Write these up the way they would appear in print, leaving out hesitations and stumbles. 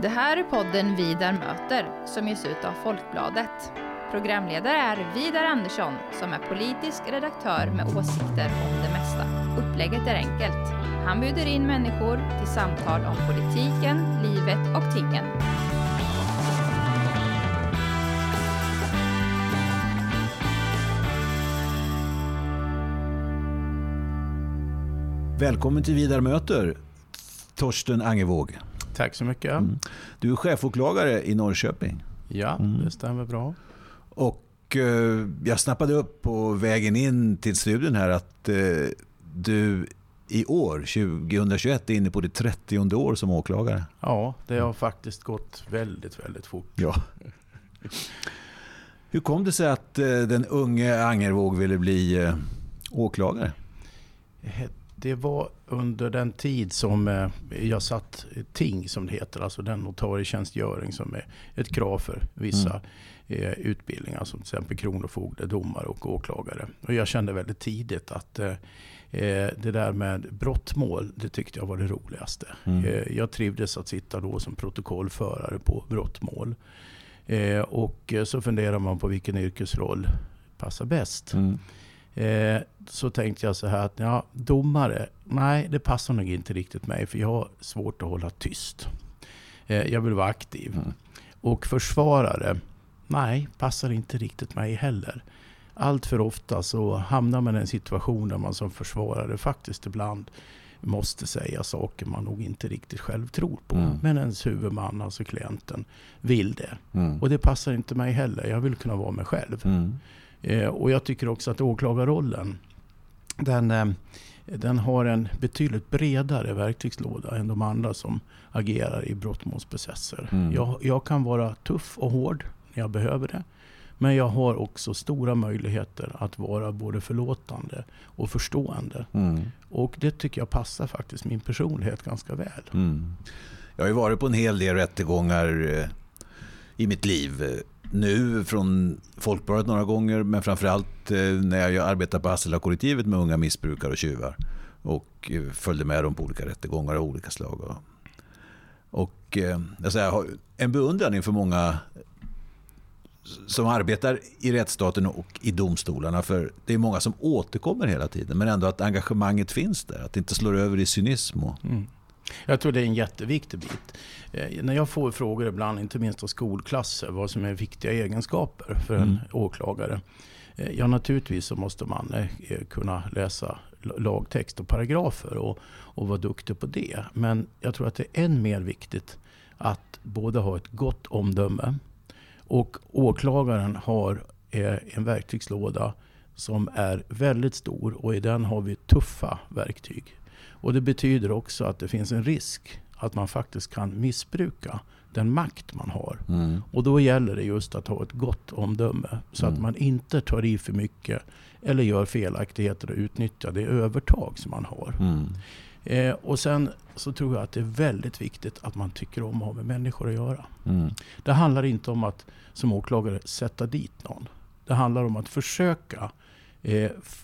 Det här är podden Vidar Möter som ges ut av Folkbladet. Programledare är Vidar Andersson som är politisk redaktör med åsikter om det mesta. Upplägget är enkelt. Han bjuder in människor till samtal om politiken, livet och tingen. Välkommen till Vidar Möter, Torsten Angervåg. Tack så mycket. Mm. Du är chefåklagare i Norrköping. Ja, det stämmer bra. Och jag snappade upp på vägen in till studion här att du i år, 2021, är inne på det 30:e år som åklagare. Ja, det har faktiskt gått väldigt, väldigt fort. Ja. Hur kom det sig att den unge Angervåg ville bli åklagare? Det var under den tid som jag satt ting, som det heter, alltså den notarietjänstgöring som är ett krav för vissa utbildningar, som till exempel kronofogde, domare och åklagare. Och jag kände väldigt tidigt att det där med brottmål, det tyckte jag var det roligaste. Jag trivdes att sitta då som protokollförare på brottmål. Och så funderar man på vilken yrkesroll passar bäst. Så tänkte jag så här att domare, nej, det passar nog inte riktigt mig, för jag har svårt att hålla tyst. Jag vill vara aktiv. Och försvarare, nej, passar inte riktigt mig heller. Allt för ofta så hamnar man i en situation där man som försvarare faktiskt ibland måste säga saker man nog inte riktigt själv tror på. Men ens huvudman, alltså klienten, vill det. Och det passar inte mig heller, jag vill kunna vara mig själv. Och jag tycker också att åklagarrollen, den har en betydligt bredare verktygslåda än de andra som agerar i brottmålsprocesser. Jag kan vara tuff och hård när jag behöver det, men jag har också stora möjligheter att vara både förlåtande och förstående. Och det tycker jag passar faktiskt min personlighet ganska väl. Jag har ju varit på en hel del rättegångar i mitt liv. Nu från Folkbladet några gånger, men framförallt när jag arbetar på Hasselakollektivet med unga missbrukare och tjuvar och följde med dem på olika rättegångar av olika slag. Och jag har en beundran inför många som arbetar i rättsstaten och i domstolarna, för det är många som återkommer hela tiden, men ändå att engagemanget finns där, att det inte slår över i cynism. Jag tror det är en jätteviktig bit. När jag får frågor ibland, inte minst av skolklasser, vad som är viktiga egenskaper för en åklagare. Ja, naturligtvis så måste man kunna läsa lagtext och paragrafer och vara duktig på det. Men jag tror att det är än mer viktigt att både ha ett gott omdöme, och åklagaren har en verktygslåda som är väldigt stor, och i den har vi tuffa verktyg. Och det betyder också att det finns en risk att man faktiskt kan missbruka den makt man har. Och då gäller det just att ha ett gott omdöme, så att man inte tar i för mycket eller gör felaktigheter och utnyttjar det övertag som man har. Och sen så tror jag att det är väldigt viktigt att man tycker om att ha med människor att göra. Det handlar inte om att som åklagare sätta dit någon. Det handlar om att försöka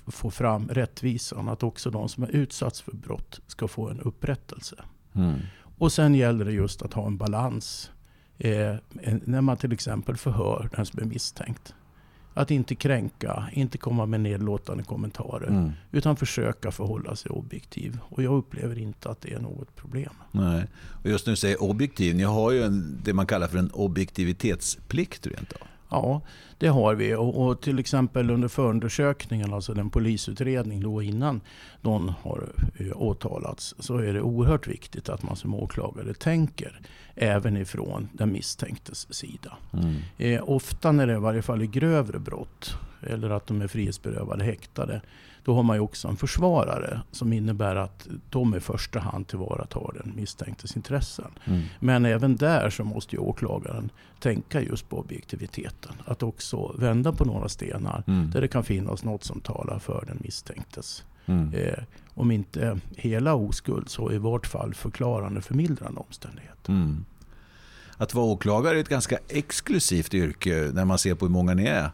få fram rättvisan, att också de som är utsatts för brott ska få en upprättelse. Och sen gäller det just att ha en balans när man till exempel förhör den som är misstänkt, att inte kränka, inte komma med nedlåtande kommentarer, utan försöka förhålla sig objektiv, och jag upplever inte att det är något problem. Nej. Och just nu säger objektiv, ni har ju det man kallar för en objektivitetsplikt rent av. Ja, det har vi, och till exempel under förundersökningen, alltså den polisutredning då innan någon har åtalats, så är det oerhört viktigt att man som åklagare tänker även ifrån den misstänktes sida. Ofta när det i varje fall är grövre brott, eller att de är frihetsberövade, häktade, då har man ju också en försvarare, som innebär att de i första hand tillvaratar den misstänktes intressen. Men även där så måste ju åklagaren tänka just på objektiviteten, att också vända på några stenar där det kan finnas något som talar för den misstänktes. Om inte hela oskuld, så i vart fall förklarande, förmildrande omständigheter. Att vara åklagare är ett ganska exklusivt yrke när man ser på hur många ni är.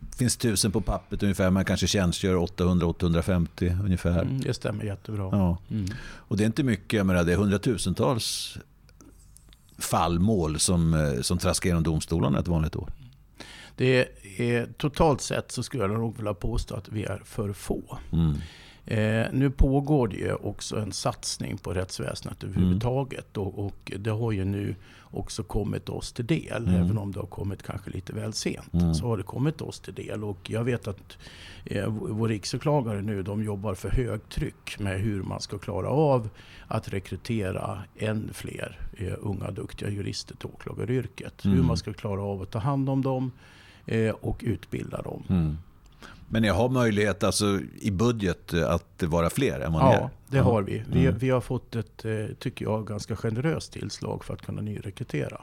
Det finns 1000 på pappret ungefär, man kanske tjänstgör 800-850 ungefär. Det stämmer jättebra. Ja. Och det är inte mycket, men det är hundratusentals fallmål som traskar genom domstolarna ett vanligt år? Det är, totalt sett så skulle jag nog vilja påstå att vi är för få. Mm. Nu pågår det ju också en satsning på rättsväsendet överhuvudtaget och det har ju nu också kommit oss till del, även om det har kommit kanske lite väl sent, så har det kommit oss till del. Och jag vet att vår riksåklagare nu, de jobbar för högtryck med hur man ska klara av att rekrytera än fler unga duktiga jurister till åklagaryrket, hur man ska klara av att ta hand om dem och utbilda dem. Men jag har möjlighet alltså i budget att vara fler än man är. Ja, det har vi. Vi har fått ett, tycker jag, ganska generöst tillslag för att kunna nyrekrytera.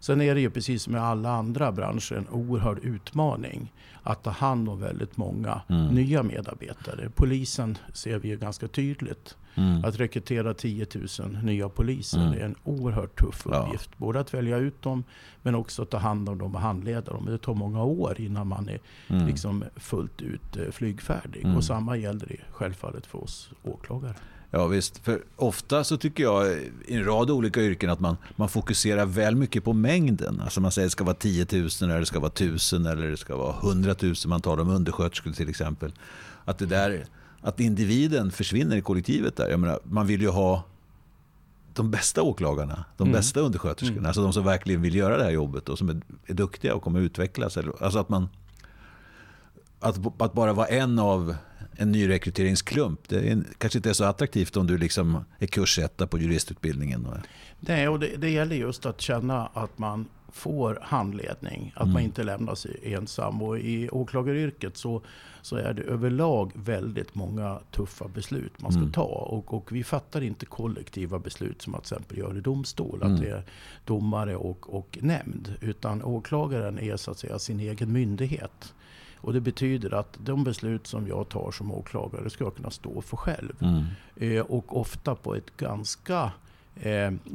Sen är det ju precis som i alla andra branscher en oerhörd utmaning att ta hand om väldigt många nya medarbetare. Polisen ser vi ju ganska tydligt. Att rekrytera 10 000 nya poliser är en oerhört tuff uppgift. Ja. Både att välja ut dem men också att ta hand om dem och handleda dem. Det tar många år innan man är liksom fullt ut flygfärdig. Och samma gäller det självfallet för oss åklagare. Ja visst, för ofta så tycker jag i en rad olika yrken att man fokuserar väl mycket på mängden. Alltså man säger det ska vara 10 000 eller det ska vara 1000 eller det ska vara 100 000. Man tar om undersköterskor till exempel. Att det där... Att individen försvinner i kollektivet där. Jag menar, man vill ju ha de bästa åklagarna, de bästa undersköterskorna. Alltså de som verkligen vill göra det här jobbet och som är duktiga och kommer att utvecklas. Alltså att bara vara en av en nyrekryteringsklump, det är kanske inte är så attraktivt om du liksom är kursetta på juristutbildningen. Nej, och det gäller just att känna att man får handledning, att man inte lämnas ensam. Och i åklagaryrket så är det överlag väldigt många tuffa beslut man ska ta. Och vi fattar inte kollektiva beslut som att till exempel gör i domstol, att det är domare och nämnd, utan åklagaren är så att säga sin egen myndighet. Och det betyder att de beslut som jag tar som åklagare ska jag kunna stå för själv. Och ofta på ett ganska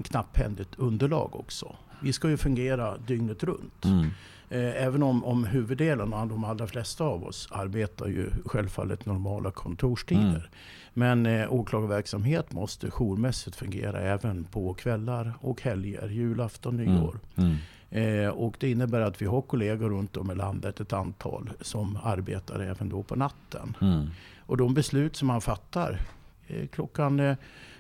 knapphändigt underlag också. Vi ska ju fungera dygnet runt. Även om huvuddelen av de allra flesta av oss arbetar ju självfallet normala kontorstider. Men åklagarverksamhet måste jourmässigt fungera även på kvällar och helger, julafton, nyår. Och det innebär att vi har kollegor runt om i landet, ett antal, som arbetar även då på natten. Och de beslut som man fattar klockan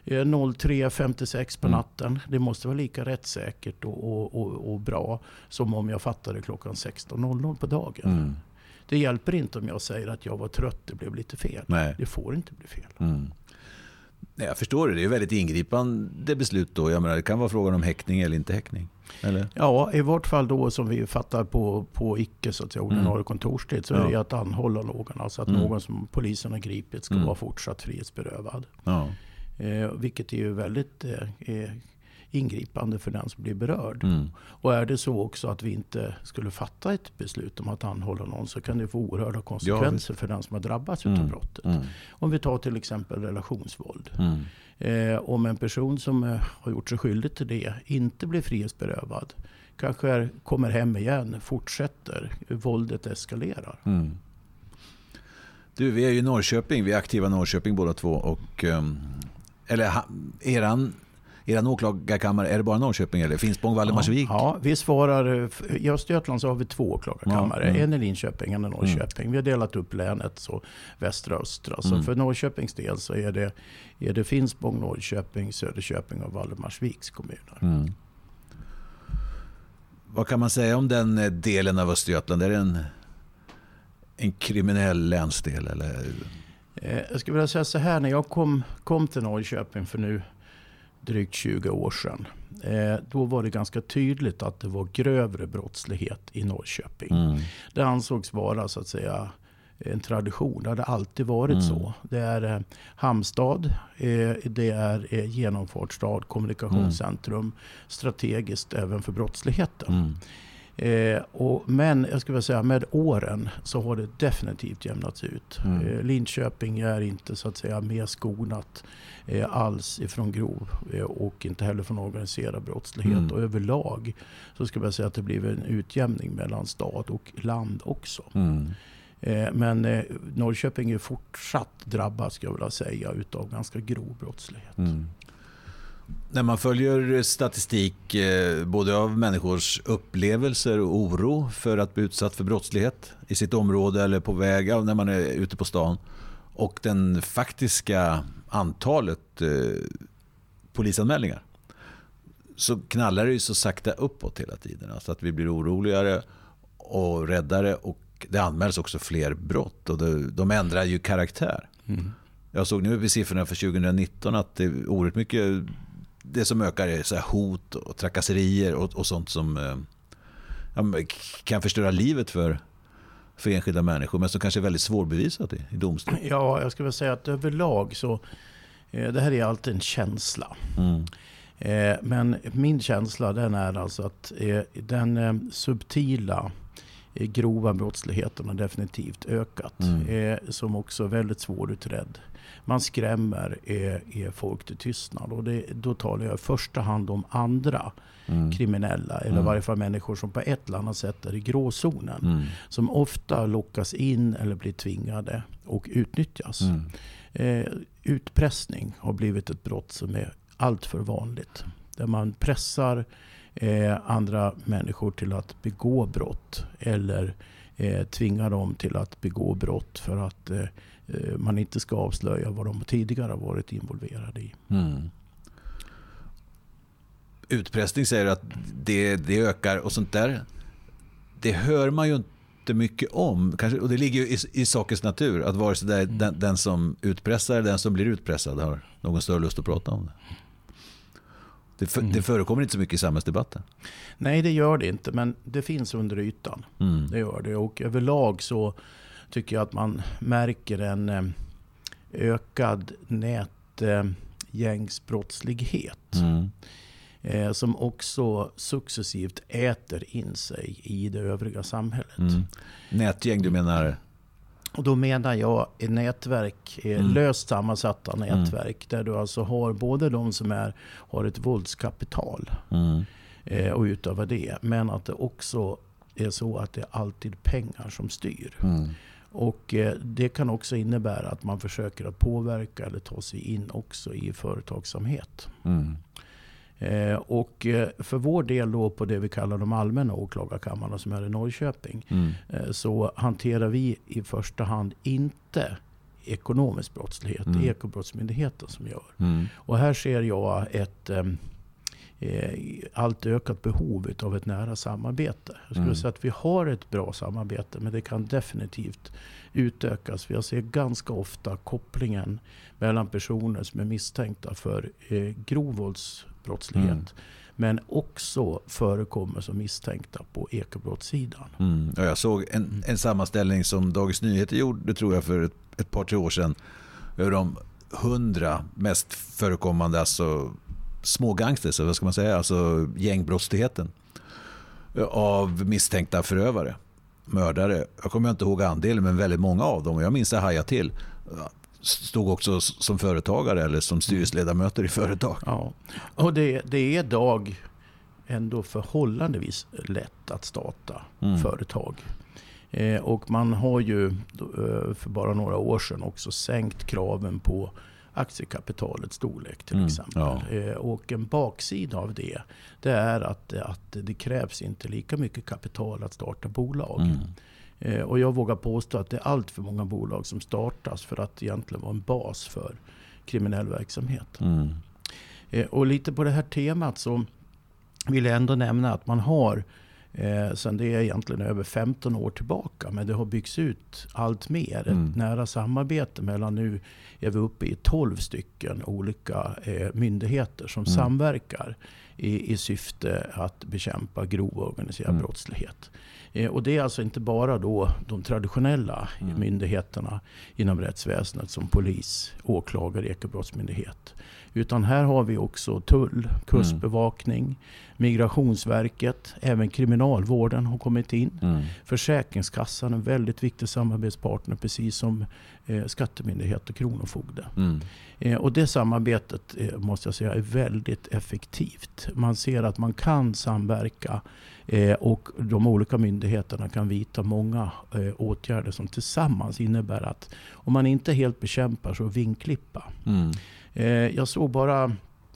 03.56 på natten, det måste vara lika rättssäkert och bra som om jag fattade klockan 16.00 på dagen. Det hjälper inte om jag säger att jag var trött, det blev lite fel. Nej. Det får inte bli fel. Nej, jag förstår det. Det är väldigt ingripande beslut då. Jag menar, det kan vara frågan om häktning eller inte häktning. Eller? Ja, i vart fall då som vi fattar på icke så att säga ordinarie kontorstid, så är det att anhålla någon. Alltså att någon som polisen har gripit ska vara fortsatt frihetsberövad. Ja. Vilket är ju väldigt ingripande för den som blir berörd. Och är det så också att vi inte skulle fatta ett beslut om att anhålla någon, så kan det få oerhörda konsekvenser för den som har drabbats av brottet. Om vi tar till exempel relationsvåld. Om en person som har gjort sig skyldig till det inte blir frihetsberövad, kanske kommer hem igen, fortsätter, våldet eskalerar. Du, vi är ju i Norrköping, vi är aktiva i Norrköping båda två, och eller eran åklagarkammare, är det bara Norrköping eller Finnspång, Vallemarsviks? Ja, vi svarar, i Östergötland så har vi två åklagarkammare, en i Linköping och en i Norrköping. Vi har delat upp länet så västra och östra. Så för Norrköpings del så är det Finnspång, Norrköping, Söderköping och Vallemarsviks kommuner. Vad kan man säga om den delen av Östergötland? Är det en kriminell länsdel eller? Jag skulle vilja säga så här, när jag kom till Norrköping för nu drygt 20 år sedan, då var det ganska tydligt att det var grövre brottslighet i Norrköping. Det ansågs vara så att säga en tradition, det hade alltid varit så. Det är hamnstad, det är genomfartsstad, kommunikationscentrum, strategiskt även för brottsligheten. Men jag skulle vilja säga med åren så har det definitivt jämnats ut. Linköping är inte så att säga mer skonat alls ifrån grov och inte heller från organiserad brottslighet. Och överlag så skulle jag säga att det blev en utjämning mellan stad och land också. Men Norrköping är fortsatt drabbad, skulle jag vilja säga, utav ganska grov brottslighet. När man följer statistik både av människors upplevelser och oro för att bli utsatt för brottslighet i sitt område eller på vägar när man är ute på stan och den faktiska antalet polisanmälningar, så knallar det ju så sakta uppåt hela tiden. Alltså att vi blir oroligare och räddare, och det anmäls också fler brott och de ändrar ju karaktär. Mm. Jag såg nu i siffrorna för 2019 att det är oerhört mycket, det som ökar är så här hot och trakasserier och sånt som kan förstöra livet för enskilda människor, men som kanske är väldigt svårbevisat i domstol. Ja, jag skulle vilja säga att överlag så det här är alltid en känsla. Mm. Men min känsla, den är alltså att den subtila grova brottsligheten har definitivt ökat, som också är väldigt svårutredd. Man skrämmer folk till tystnad, och då talar jag i första hand om andra kriminella, eller i varje fall människor som på ett eller annat sätt är i gråzonen, som ofta lockas in eller blir tvingade och utnyttjas. Utpressning har blivit ett brott som är allt för vanligt, där man pressar andra människor till att begå brott, eller tvingar dem till att begå brott för att man inte ska avslöja vad de tidigare varit involverade i. Mm. Utpressning, säger du att det ökar och sånt där. Det hör man ju inte mycket om. Kanske, och det ligger ju i sakens natur att vare sig det är den som utpressar eller den som blir utpressad har någon större lust att prata om det. Det förekommer inte så mycket i samhällsdebatten. Nej, det gör det inte, men det finns under ytan. Mm. Det gör det, och överlag så tycker jag att man märker en ökad nätgängsbrottslighet som också successivt äter in sig i det övriga samhället. Mm. Nätgäng, du menar? Och då menar jag nätverk, löst sammansatta nätverk, där du alltså har både de som har ett våldskapital och utöver det, men att det också är så att det är alltid pengar som styr. Mm. Och det kan också innebära att man försöker att påverka eller ta sig in också i företagsamhet. Mm. Och för vår del då, på det vi kallar de allmänna åklagarkammarna som är i Norrköping, så hanterar vi i första hand inte ekonomisk brottslighet, det är Ekobrottsmyndigheten som gör. Mm. Och här ser jag ett allt ökat behov av ett nära samarbete. Jag skulle säga att vi har ett bra samarbete, men det kan definitivt utökas. Jag ser ganska ofta kopplingen mellan personer som är misstänkta för grovvåldsbrottslighet, men också förekommer som misstänkta på ekobrottssidan. Mm. Jag såg en sammanställning som Dagens Nyheter gjorde, tror jag, för ett par, tre år sedan, över de 100 mest förekommande, alltså smågangsters, vad ska man säga, alltså gängbrottsligheten, av misstänkta förövare, mördare. Jag kommer inte ihåg andelen, men väldigt många av dem, och jag minns att haja till, stod också som företagare eller som styrelseledamöter i företag. Ja. Och det är idag ändå förhållandevis lätt att starta företag. Och man har ju för bara några år sedan också sänkt kraven på aktiekapitalets storlek till exempel. Ja. Och en baksida av det är att det krävs inte lika mycket kapital att starta bolag. Och jag vågar påstå att det är allt för många bolag som startas för att egentligen vara en bas för kriminell verksamhet. Mm. Och lite på det här temat så vill jag ändå nämna att man har sen det är egentligen över 15 år tillbaka, men det har byggts ut allt mer, ett nära samarbete mellan, nu är vi uppe i 12 stycken olika myndigheter som samverkar i syfte att bekämpa grov organiserad brottslighet. Och det är alltså inte bara då de traditionella myndigheterna inom rättsväsendet som polis, åklagare, ekobrottsmyndighet, utan här har vi också tull, kustbevakning, Migrationsverket, även kriminalvården har kommit in. Försäkringskassan är en väldigt viktig samarbetspartner, precis som skattemyndighet och kronofogde. Och det samarbetet måste jag säga är väldigt effektivt. Man ser att man kan samverka och de olika myndigheterna kan vidta många åtgärder som tillsammans innebär att om man inte helt bekämpar, så vinklippa. Jag såg bara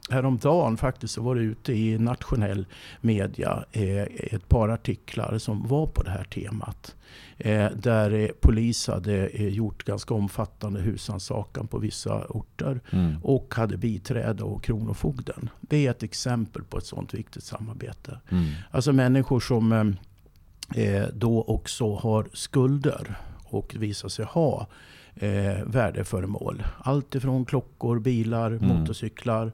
häromdagen faktiskt så var det ute i nationell media ett par artiklar som var på det här temat. Där polis hade gjort ganska omfattande husrannsakan på vissa orter och hade biträde och kronofogden. Det är ett exempel på ett sådant viktigt samarbete. Mm. Alltså människor som då också har skulder och visar sig ha värdeföremål. Allt ifrån klockor, bilar, motorcyklar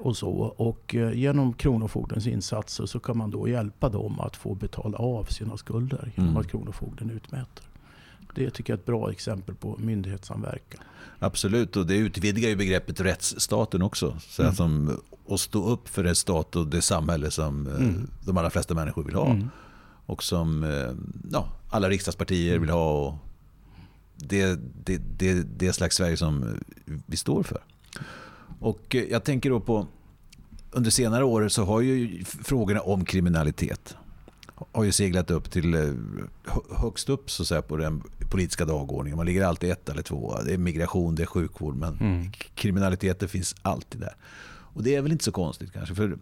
och så. Och genom kronofogdens insatser så kan man då hjälpa dem att få betala av sina skulder genom att kronofogden utmäter. Det tycker jag är ett bra exempel på myndighetssamverkan. Absolut, och det utvidgar ju begreppet rättsstaten också. Så att som att stå upp för en stat och det samhälle som de allra flesta människor vill ha. Mm. Och som alla riksdagspartier vill ha, och det slags Sverige som vi står för. Och jag tänker då på, under senare år så har ju frågorna om kriminalitet har ju seglat upp till högst upp så att säga, på den politiska dagordningen. Man ligger alltid 1 eller 2. Det är migration, det är sjukvård, men kriminaliteten finns alltid där. Och det är väl inte så konstigt kanske, för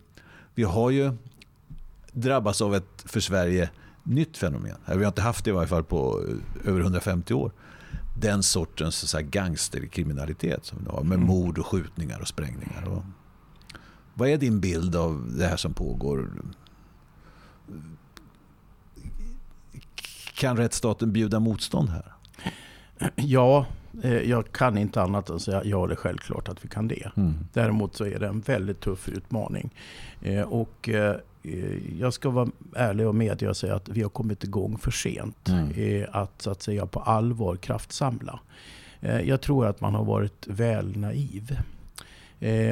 vi har ju drabbas av ett för Sverige nytt fenomen. Vi har inte haft det i varje fall på över 150 år. Den sortens så här gangsterkriminalitet som vi har med mord och skjutningar och sprängningar. Och vad är din bild av det här som pågår? Kan rättsstaten bjuda motstånd här? Ja, jag kan inte annat än säga ja, det är självklart att vi kan det. Mm. Däremot så är det en väldigt tuff utmaning. Och jag ska vara ärlig och medge och säga att vi har kommit igång för sent att så att säga på allvar kraftsamla. Jag tror att man har varit väl naiv.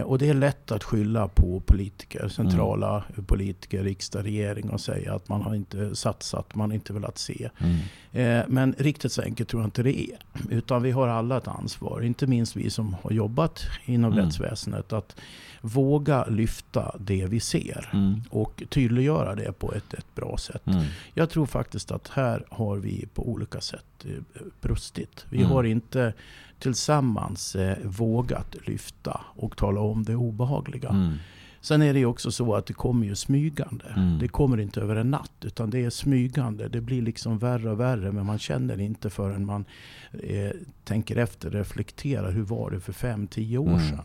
Och det är lätt att skylla på politiker, centrala politiker, riksdag, regering och säga att man har inte satsat, man har inte velat se. Men riktigt så enkelt tror jag inte det är. Utan vi har alla ett ansvar, inte minst vi som har jobbat inom rättsväsendet, att våga lyfta det vi ser och tydliggöra det på ett bra sätt. Jag tror faktiskt att här har vi på olika sätt brustit. Vi har inte tillsammans vågat lyfta och tala om det obehagliga. Sen är det ju också så att det kommer ju smygande. Det kommer inte över en natt, utan det är smygande. Det blir liksom värre och värre, men man känner inte förrän man tänker efter, reflektera hur var det för 5-10 år sedan.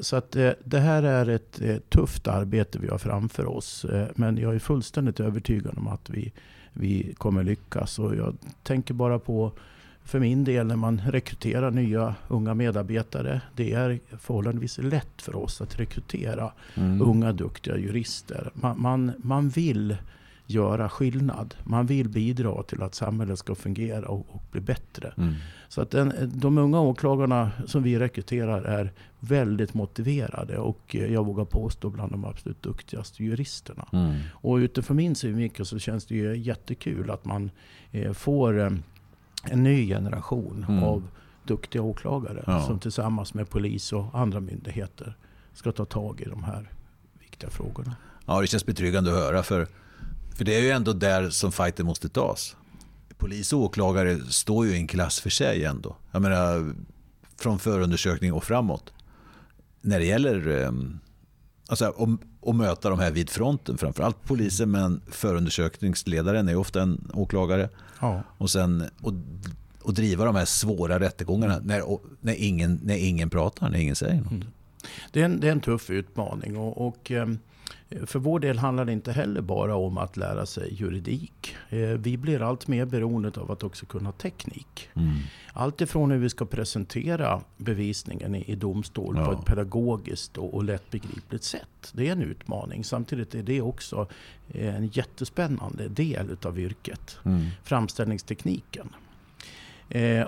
Så att det här är ett tufft arbete vi har framför oss, men jag är fullständigt övertygad om att vi kommer lyckas. Och jag tänker bara på, för min del, när man rekryterar nya unga medarbetare, det är förhållandevis lätt för oss att rekrytera unga duktiga jurister. Man vill göra skillnad. Man vill bidra till att samhället ska fungera och bli bättre. Så att de unga åklagarna som vi rekryterar är väldigt motiverade, och jag vågar påstå bland de absolut duktigaste juristerna. Och utifrån min synvinkel så känns det ju jättekul att man får en ny generation av duktiga åklagare som tillsammans med polis och andra myndigheter ska ta tag i de här viktiga frågorna. Ja, det känns betryggande att höra, för det är ju ändå där som fighten måste tas. Polis och åklagare står ju i en klass för sig ändå. Jag menar, från förundersökning och framåt. När det gäller alltså att möta de här vid fronten, framförallt polisen, men förundersökningsledaren är ofta en åklagare. Ja. Och sen och driva de här svåra rättegångarna när ingen pratar, när ingen säger något. Det är en tuff utmaning, och för vår del handlar det inte heller bara om att lära sig juridik. Vi blir allt mer beroende av att också kunna teknik. Allt ifrån hur vi ska presentera bevisningen i domstol på ett pedagogiskt och lättbegripligt sätt. Det är en utmaning. Samtidigt är det också en jättespännande del av yrket. Framställningstekniken.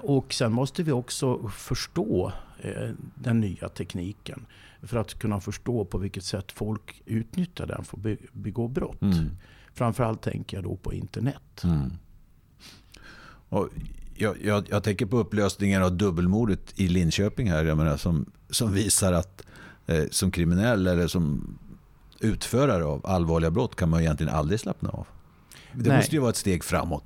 Och sen måste vi också förstå den nya tekniken för att kunna förstå på vilket sätt folk utnyttjar den för att begå brott. Framförallt tänker jag då på internet. Och jag tänker på upplösningen av dubbelmordet i Linköping här, jag menar, som visar att som kriminell eller som utförare av allvarliga brott kan man egentligen aldrig slappna av. Det måste ju vara ett steg framåt.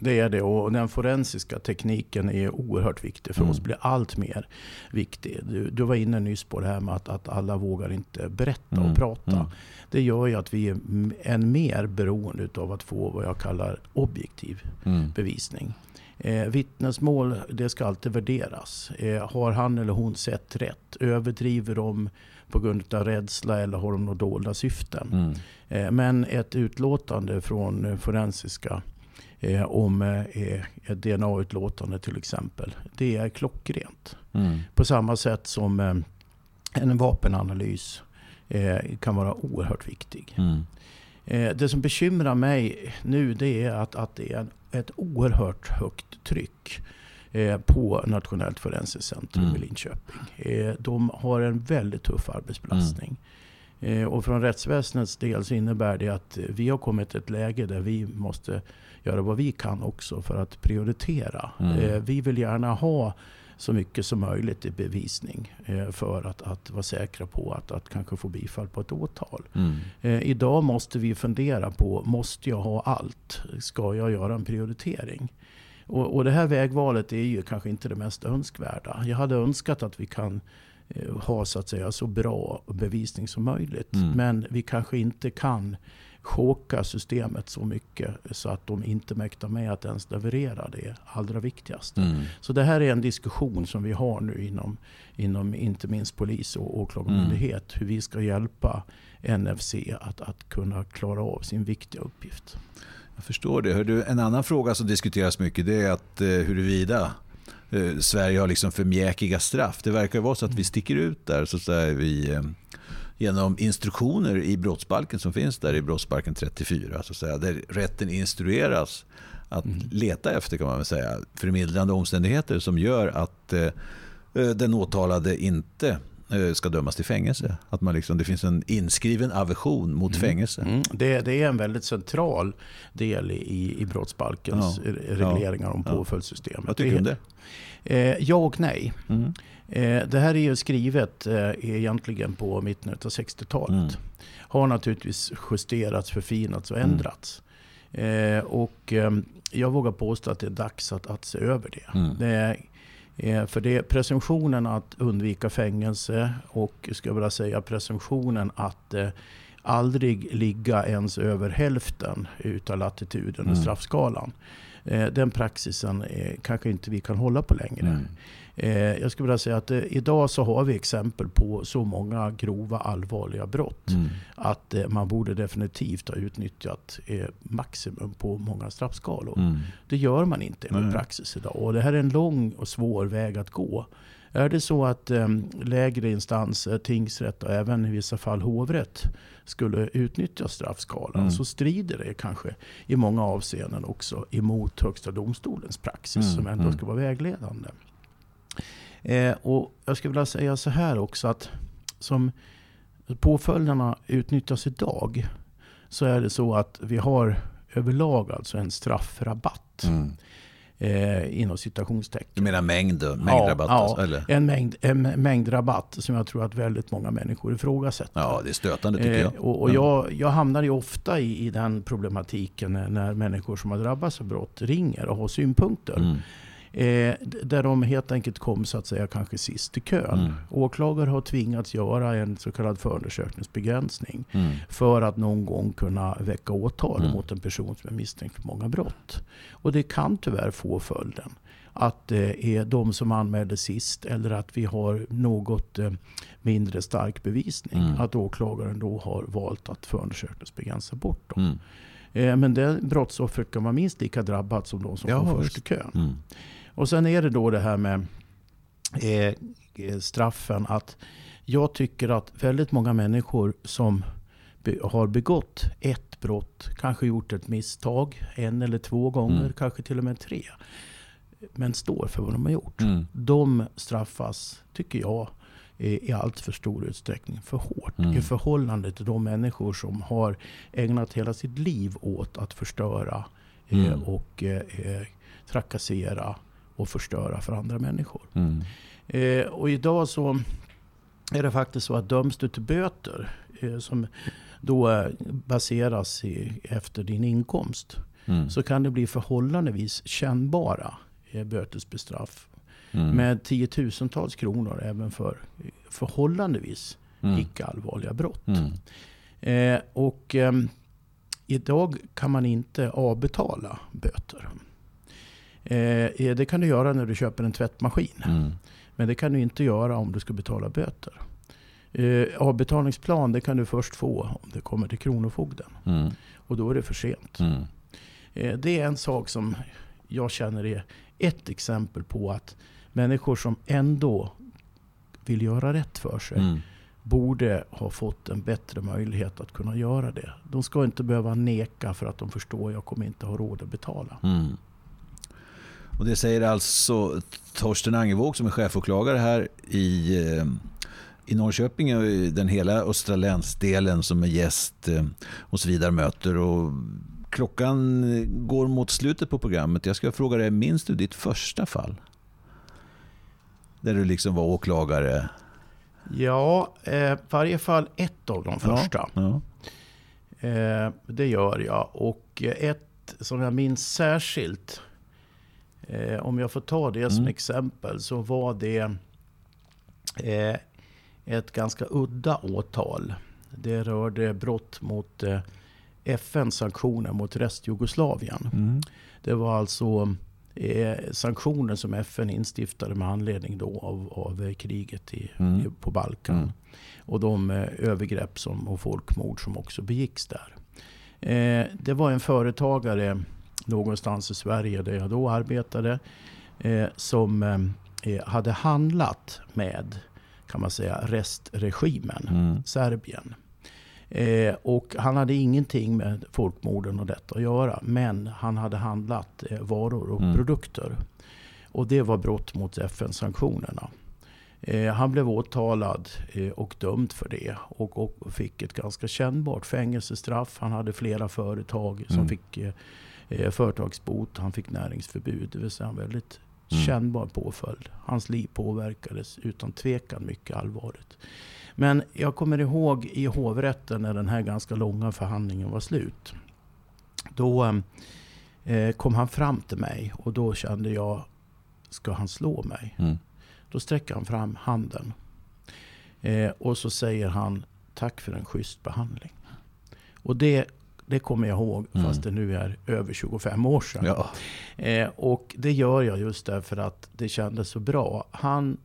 Det är det, och den forensiska tekniken är oerhört viktig för oss, blir allt mer viktig. Du var inne nyss på det här med att alla vågar inte berätta och prata. Det gör ju att vi är än mer beroende av att få vad jag kallar objektiv bevisning. Vittnesmål, det ska alltid värderas. Har han eller hon sett rätt? Överdriver de på grund av rädsla eller har de några dolda syften? Men ett utlåtande från forensiska om ett DNA-utlåtande till exempel, det är klockrent. På samma sätt som en vapenanalys kan vara oerhört viktig. Det som bekymrar mig nu, det är att det är ett oerhört högt tryck på Nationellt Forensicentrum i Linköping. De har en väldigt tuff arbetsbelastning. Och från rättsväsendets del så innebär det att vi har kommit till ett läge där vi måste göra vad vi kan också för att prioritera. Vi vill gärna ha så mycket som möjligt i bevisning för att vara säkra på att kanske få bifall på ett åtal. Idag måste vi fundera på, måste jag ha allt? Ska jag göra en prioritering? Och det här vägvalet är ju kanske inte det mest önskvärda. Jag hade önskat att vi kan ha så att säga så bra bevisning som möjligt. Men vi kanske inte kan chocka systemet så mycket så att de inte mäktar med att ens leverera det allra viktigaste. Så det här är en diskussion som vi har nu inom inte minst polis och åklagarmyndighet, hur vi ska hjälpa NFC att kunna klara av sin viktiga uppgift. Jag förstår det. Hör du, en annan fråga som diskuteras mycket, det är att huruvida Sverige har liksom för mjäkiga straff. Det verkar vara så att vi sticker ut där, så att säga, vi genom instruktioner i brottsbalken som finns där i brottsbalken 34, så att säga, där rätten instrueras att leta efter, kan man väl säga, förmildrande omständigheter som gör att den åtalade inte ska dömas till fängelse. Att man liksom, det finns en inskriven aversion mot fängelse. Det är en väldigt central del i brottsbalkens regleringar om påföljdssystemet. Vad tycker du om det? Ja och nej. Det här är ju skrivet egentligen på mitten av 60-talet. Har naturligtvis justerats, förfinats och ändrats. Och jag vågar påstå att det är dags att se över det. För det är presumtionen att undvika fängelse och, ska jag vilja säga, presumtionen att aldrig ligga ens över hälften utav latituden och straffskalan. Den praxisen kanske inte vi kan hålla på längre. Jag skulle vilja säga att idag så har vi exempel på så många grova, allvarliga brott att man borde definitivt ha utnyttjat maximum på många straffskalor. Det gör man inte med praxis idag, och det här är en lång och svår väg att gå. Är det så att lägre instanser, tingsrätt och även i vissa fall hovrätt skulle utnyttja straffskalan, så strider det kanske i många avseenden också emot Högsta domstolens praxis som ändå ska vara vägledande. Och jag skulle vilja säga så här också, att som påföljderna utnyttjas idag så är det så att vi har överlag alltså en straffrabatt. Inom citationstecken. Du menar mängdrabatt? Ja, eller? En mängdrabatt som jag tror att väldigt många människor ifrågasätter. Ja, det är stötande tycker jag. Och jag hamnar ju ofta i den problematiken när människor som har drabbats av brott ringer och har synpunkter. Där de helt enkelt kom, så att säga, kanske sist i kön. Åklagare har tvingats göra en så kallad förundersökningsbegränsning för att någon gång kunna väcka åtal mot en person som är misstänkt för många brott. Och det kan tyvärr få följden att det är de som anmälde sist, eller att vi har något mindre stark bevisning, att åklagaren då har valt att förundersökningsbegränsa bort dem. Men det brottsoffret kan vara minst lika drabbat som de som kom först i kön. Och sen är det då det här med straffen, att jag tycker att väldigt många människor som har begått ett brott, kanske gjort ett misstag en eller två gånger, kanske till och med tre, men står för vad de har gjort. De straffas, tycker jag, i allt för stor utsträckning för hårt i förhållande till de människor som har ägnat hela sitt liv åt att förstöra och trakassera och förstöra för andra människor. Och idag så är det faktiskt så att döms du till böter som då baseras efter din inkomst, så kan det bli förhållandevis kännbara bötesbestraff med tiotusentals kronor även för förhållandevis icke allvarliga brott. Idag kan man inte avbetala böter. Det kan du göra när du köper en tvättmaskin. Men det kan du inte göra om du ska betala böter. Avbetalningsplan, det kan du först få om det kommer till kronofogden. Och då är det för sent. Det är en sak som jag känner är ett exempel på att människor som ändå vill göra rätt för sig borde ha fått en bättre möjlighet att kunna göra det. De ska inte behöva neka för att de förstår att jag kommer inte ha råd att betala. Och det säger alltså Torsten Angervåg som är chefåklagare här i Norrköping och i den hela östra länsdelen som är gäst hos Vidar Möter. Och klockan går mot slutet på programmet. Jag ska fråga dig, minns du ditt första fall? Där du liksom var åklagare. Ja, varje fall ett av de första. Det gör jag. Och ett som jag minns särskilt, om jag får ta det som exempel, så var det ett ganska udda åtal. Det rörde brott mot FN-sanktioner mot restjugoslavien. Det var alltså sanktioner som FN instiftade med anledning då av kriget på Balkan. Och de övergrepp och folkmord som också begicks där. Det var en företagare någonstans i Sverige där jag då arbetade som hade handlat med, kan man säga, restregimen, Serbien. Och han hade ingenting med folkmorden och detta att göra, men han hade handlat varor och produkter. Och det var brott mot FN-sanktionerna. Han blev åtalad och dömd för det och fick ett ganska kännbart fängelsestraff. Han hade flera företag som fick företagsbot, han fick näringsförbud, det vill säga en väldigt kännbar påföljd. Hans liv påverkades utan tvekan mycket allvarligt. Men jag kommer ihåg i hovrätten när den här ganska långa förhandlingen var slut. Då kom han fram till mig och då kände jag, ska han slå mig? Då sträcker han fram handen och så säger han, tack för en schysst behandling. Och det kommer jag ihåg, fast det nu är över 25 år sedan. Ja. Och det gör jag just därför att det kändes så bra. Han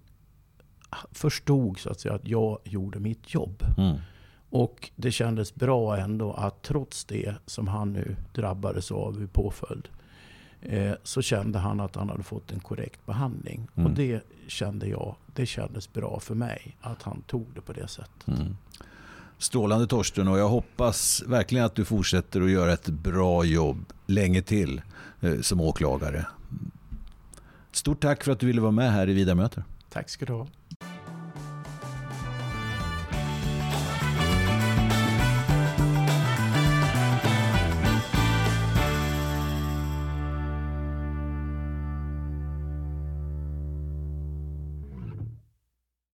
förstod så att säga att jag gjorde mitt jobb. Och det kändes bra ändå att trots det som han nu drabbades av i påföljd, så kände han att han hade fått en korrekt behandling. Och det kände jag, det kändes bra för mig att han tog det på det sättet. Strålande Torsten, och jag hoppas verkligen att du fortsätter att göra ett bra jobb länge till som åklagare. Stort tack för att du ville vara med här i Vidar Möter. Tack ska du ha.